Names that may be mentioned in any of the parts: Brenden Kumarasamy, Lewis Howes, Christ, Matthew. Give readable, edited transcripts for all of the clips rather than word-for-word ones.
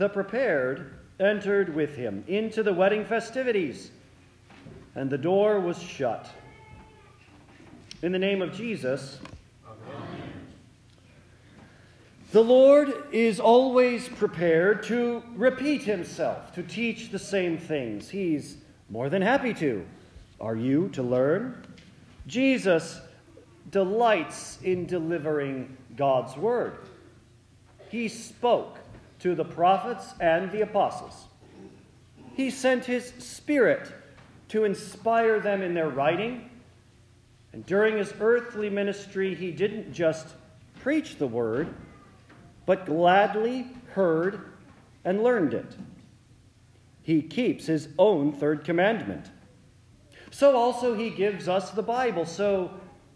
the prepared entered with him into the wedding festivities, and the door was shut. In the name of Jesus, amen. The Lord is always prepared to repeat himself, to teach the same things. He's more than happy to. Are you to learn? Jesus delights in delivering God's word. He spoke to the prophets and the apostles. He sent his Spirit to inspire them in their writing. And during his earthly ministry, he didn't just preach the word, but gladly heard and learned it. He keeps his own third commandment. So also he gives us the Bible so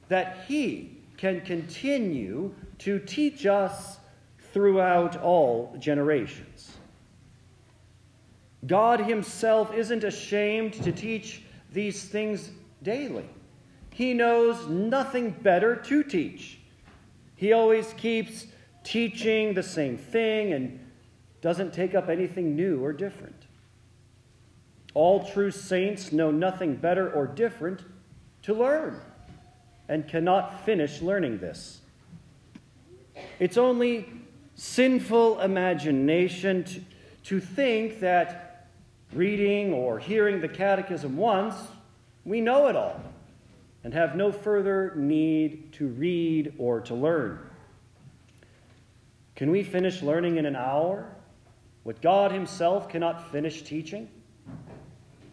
that he can continue to teach us throughout all generations. God himself isn't ashamed to teach these things daily. He knows nothing better to teach. He always keeps teaching the same thing and doesn't take up anything new or different. All true saints know nothing better or different to learn and cannot finish learning this. It's only sinful imagination to think that reading or hearing the catechism once, we know it all and have no further need to read or to learn. Can we finish learning in an hour what God himself cannot finish teaching?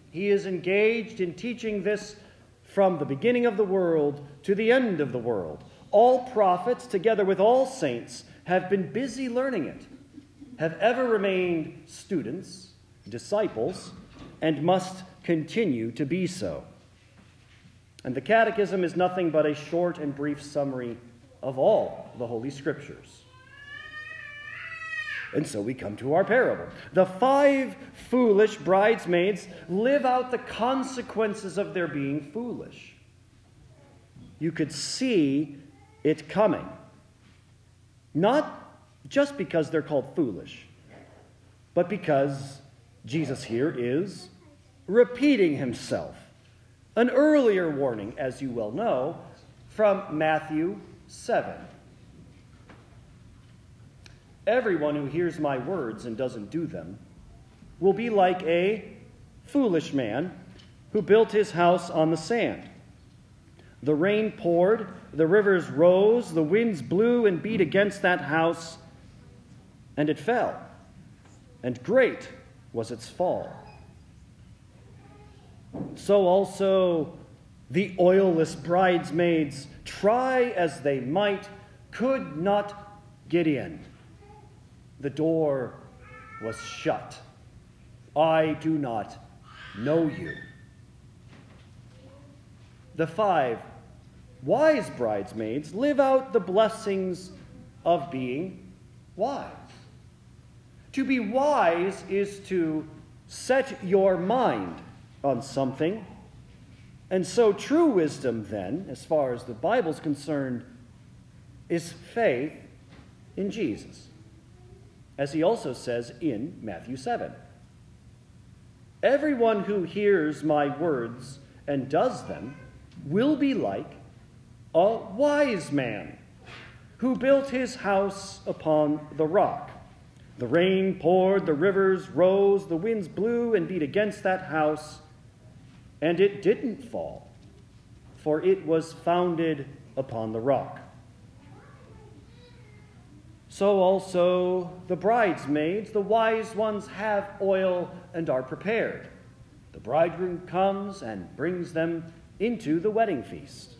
He is engaged in teaching this from the beginning of the world to the end of the world. All prophets, together with all saints, have been busy learning it, have ever remained students, disciples, and must continue to be so. And the Catechism is nothing but a short and brief summary of all the Holy Scriptures. And so we come to our parable. The five foolish bridesmaids live out the consequences of their being foolish. You could see it coming. Not just because they're called foolish, but because Jesus here is repeating himself. An earlier warning, as you well know, from Matthew 7. Everyone who hears my words and doesn't do them will be like a foolish man who built his house on the sand. The rain poured, the rivers rose, the winds blew and beat against that house, and it fell, and great was its fall. So also the oilless bridesmaids, try as they might, could not get in. The door was shut. I do not know you. The five wise bridesmaids live out the blessings of being wise. To be wise is to set your mind on something. And so true wisdom then, as far as the Bible's concerned, is faith in Jesus, as he also says in Matthew 7. Everyone who hears my words and does them will be like a wise man who built his house upon the rock. The rain poured, the rivers rose, the winds blew and beat against that house, and it didn't fall, for it was founded upon the rock. So also the bridesmaids, the wise ones, have oil and are prepared. The bridegroom comes and brings them into the wedding feast.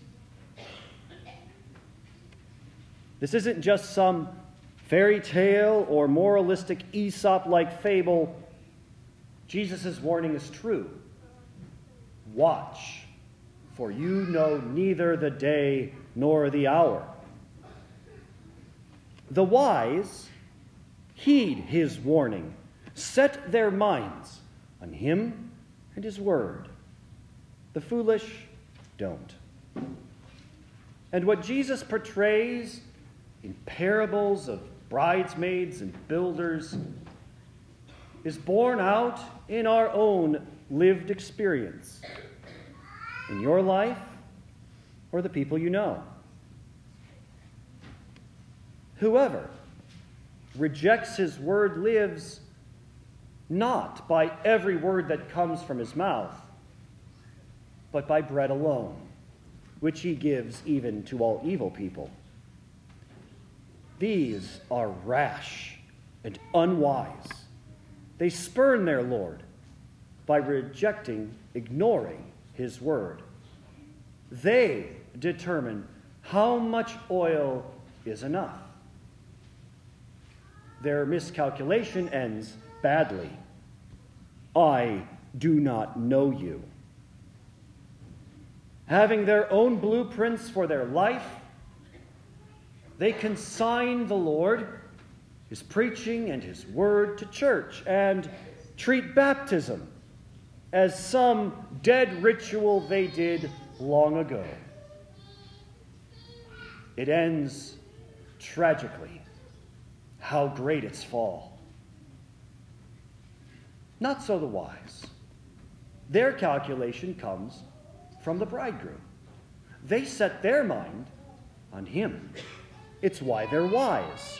This isn't just some fairy tale or moralistic Aesop-like fable. Jesus' warning is true. Watch, for you know neither the day nor the hour. The wise heed his warning, set their minds on him and his word. The foolish don't. And what Jesus portrays in parables of bridesmaids and builders is borne out in our own lived experience, in your life or the people you know. Whoever rejects his word lives not by every word that comes from his mouth, but by bread alone, which he gives even to all evil people. These are rash and unwise. They spurn their Lord by rejecting, ignoring his word. They determine how much oil is enough. Their miscalculation ends badly. I do not know you. Having their own blueprints for their life, they consign the Lord, his preaching, and his word to church, and treat baptism as some dead ritual they did long ago. It ends tragically. How great its fall. Not so the wise. Their calculation comes from the bridegroom. They set their mind on him. It's why they're wise.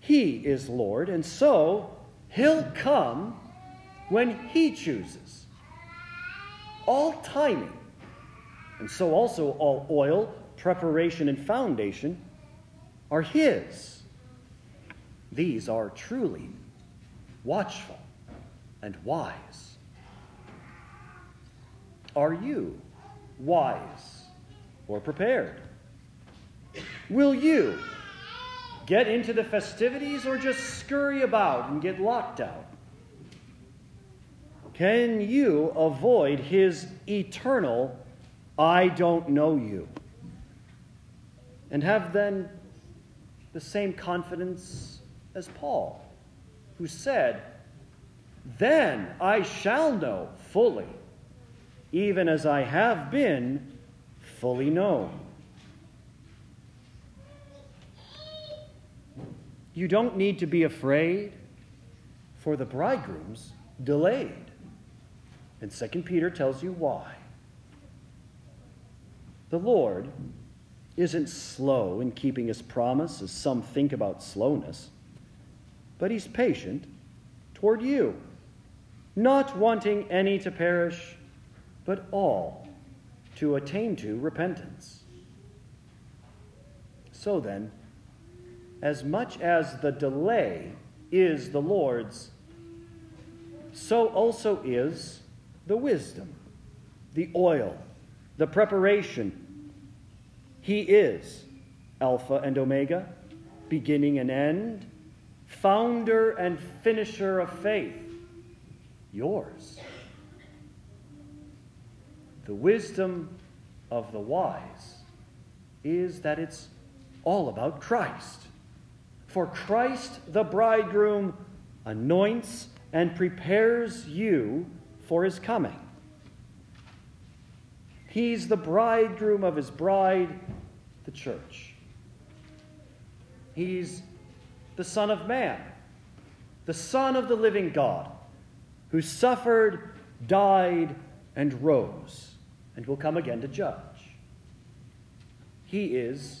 He is Lord, and so he'll come when he chooses. All timing, and so also all oil, preparation, and foundation are his. These are truly watchful and wise. Are you wise or prepared? Will you get into the festivities or just scurry about and get locked out? Can you avoid his eternal, I don't know you, and have then the same confidence as Paul, who said, then I shall know fully, even as I have been fully known. You don't need to be afraid, for the bridegroom's delayed. And 2 Peter tells you why. The Lord isn't slow in keeping his promise, as some think about slowness, but he's patient toward you, not wanting any to perish, but all to attain to repentance. So then, as much as the delay is the Lord's, so also is the wisdom, the oil, the preparation. He is Alpha and Omega, beginning and end, founder and finisher of faith, yours. The wisdom of the wise is that it's all about Christ. For Christ, the bridegroom, anoints and prepares you for his coming. He's the bridegroom of his bride, the church. He's the Son of Man, the Son of the living God, who suffered, died, and rose, and will come again to judge. He is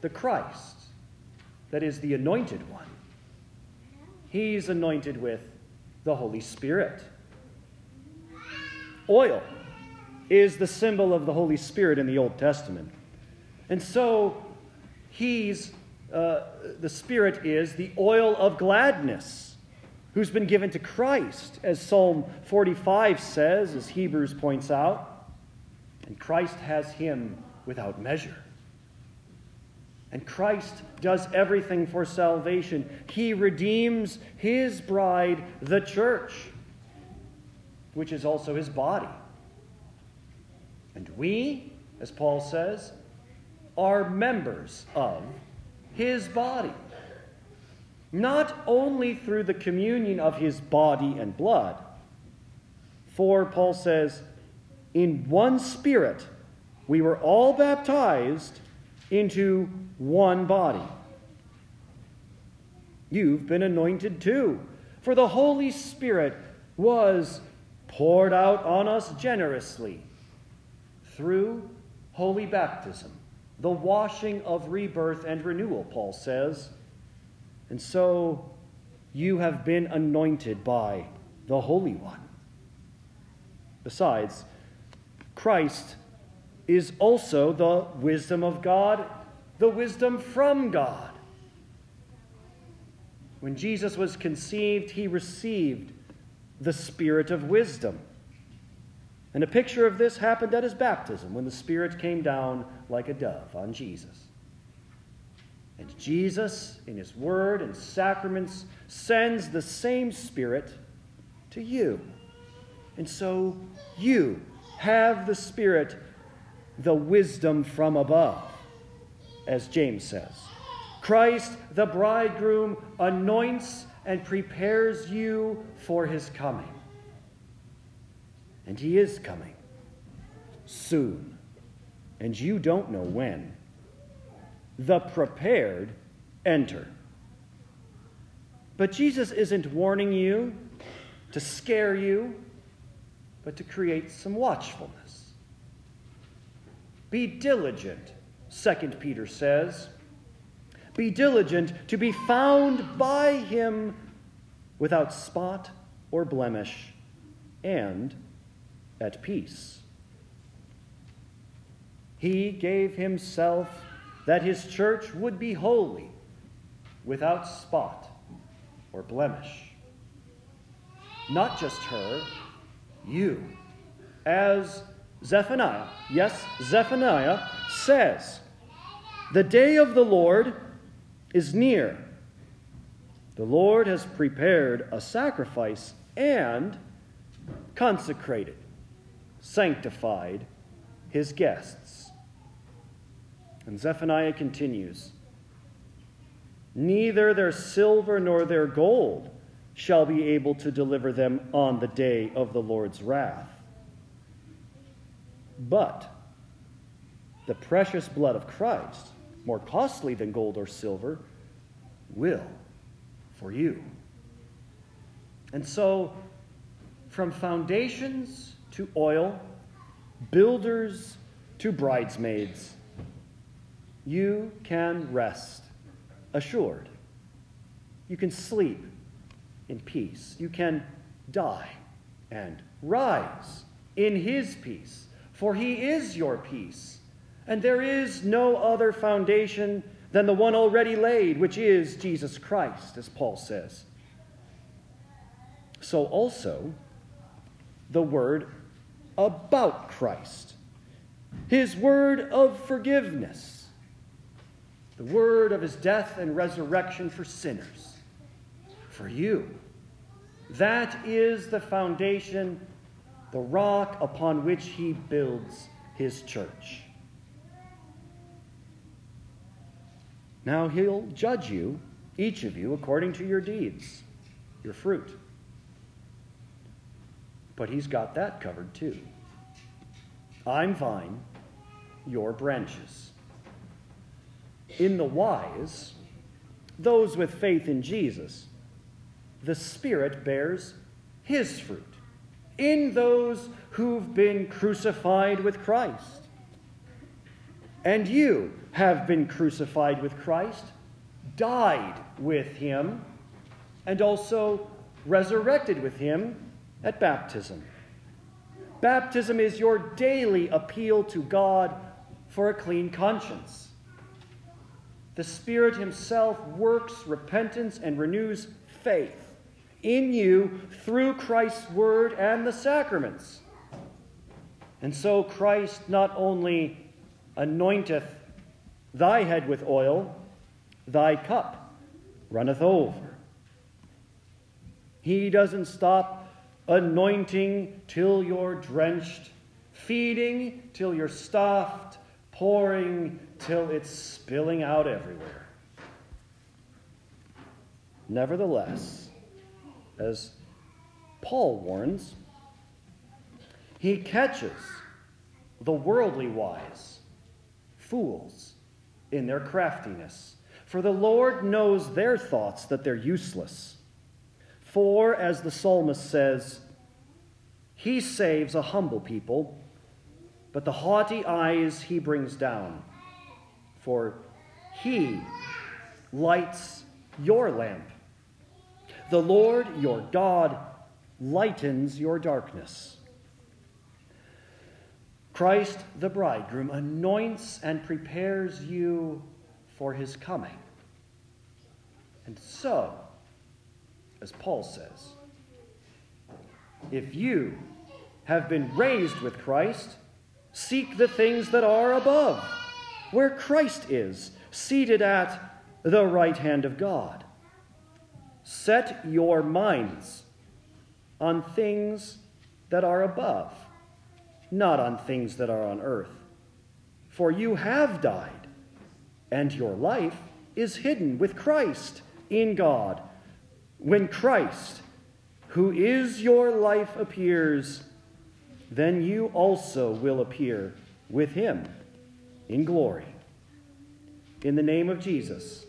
the Christ, that is, the anointed one. He's anointed with the Holy Spirit. Oil is the symbol of the Holy Spirit in the Old Testament. And so he's the Spirit is the oil of gladness, who's been given to Christ, as Psalm 45 says, as Hebrews points out, and Christ has him without measure. And Christ does everything for salvation. He redeems his bride, the church, which is also his body. And we, as Paul says, are members of his body, not only through the communion of his body and blood, for Paul says, in one Spirit we were all baptized into one body. You've been anointed too, For the Holy Spirit was poured out on us generously through holy baptism, the washing of rebirth and renewal, Paul says. And so you have been anointed by the Holy One. Besides, Christ is also the wisdom of God, the wisdom from God. When Jesus was conceived, he received the Spirit of wisdom. And a picture of this happened at his baptism, when the Spirit came down like a dove on Jesus. And Jesus, in his word and sacraments, sends the same Spirit to you. And so you have the Spirit, the wisdom from above, as James says. Christ, the bridegroom, anoints and prepares you for his coming. And he is coming soon, and you don't know when. The prepared enter. But Jesus isn't warning you to scare you, but to create some watchfulness. Be diligent, 2 Peter says. Be diligent to be found by him without spot or blemish and at peace. He gave himself that his church would be holy, without spot or blemish. Not just her, you. As Zephaniah says, the day of the Lord is near. The Lord has prepared a sacrifice and consecrated, sanctified his guests. And Zephaniah continues, neither their silver nor their gold shall be able to deliver them on the day of the Lord's wrath. But the precious blood of Christ, more costly than gold or silver, will for you. And so, from foundations to oil, builders to bridesmaids, you can rest assured. You can sleep in peace. You can die and rise in his peace, for he is your peace. And there is no other foundation than the one already laid, which is Jesus Christ, as Paul says. So also, the word about Christ, his word of forgiveness, the word of his death and resurrection for sinners, for you. That is the foundation, the rock upon which he builds his church. Now he'll judge you, each of you, according to your deeds, your fruit. But he's got that covered too. I'm vine, your branches. In the wise, those with faith in Jesus, the Spirit bears his fruit in those who've been crucified with Christ. And you have been crucified with Christ, died with him, and also resurrected with him at baptism. Baptism is your daily appeal to God for a clean conscience. The Spirit himself works repentance and renews faith in you through Christ's word and the sacraments. And so Christ not only anointeth thy head with oil, thy cup runneth over. He doesn't stop anointing till you're drenched, feeding till you're stuffed, pouring till it's spilling out everywhere. Nevertheless, as Paul warns, he catches the worldly wise, fools in their craftiness. For the Lord knows their thoughts, that they're useless. For, as the psalmist says, he saves a humble people, but the haughty eyes he brings down. For he lights your lamp. The Lord your God lightens your darkness. Christ the bridegroom anoints and prepares you for his coming. And so, as Paul says, if you have been raised with Christ, seek the things that are above, where Christ is, seated at the right hand of God. Set your minds on things that are above, not on things that are on earth. For you have died, and your life is hidden with Christ in God. When Christ, who is your life, appears, then you also will appear with him in glory. In the name of Jesus,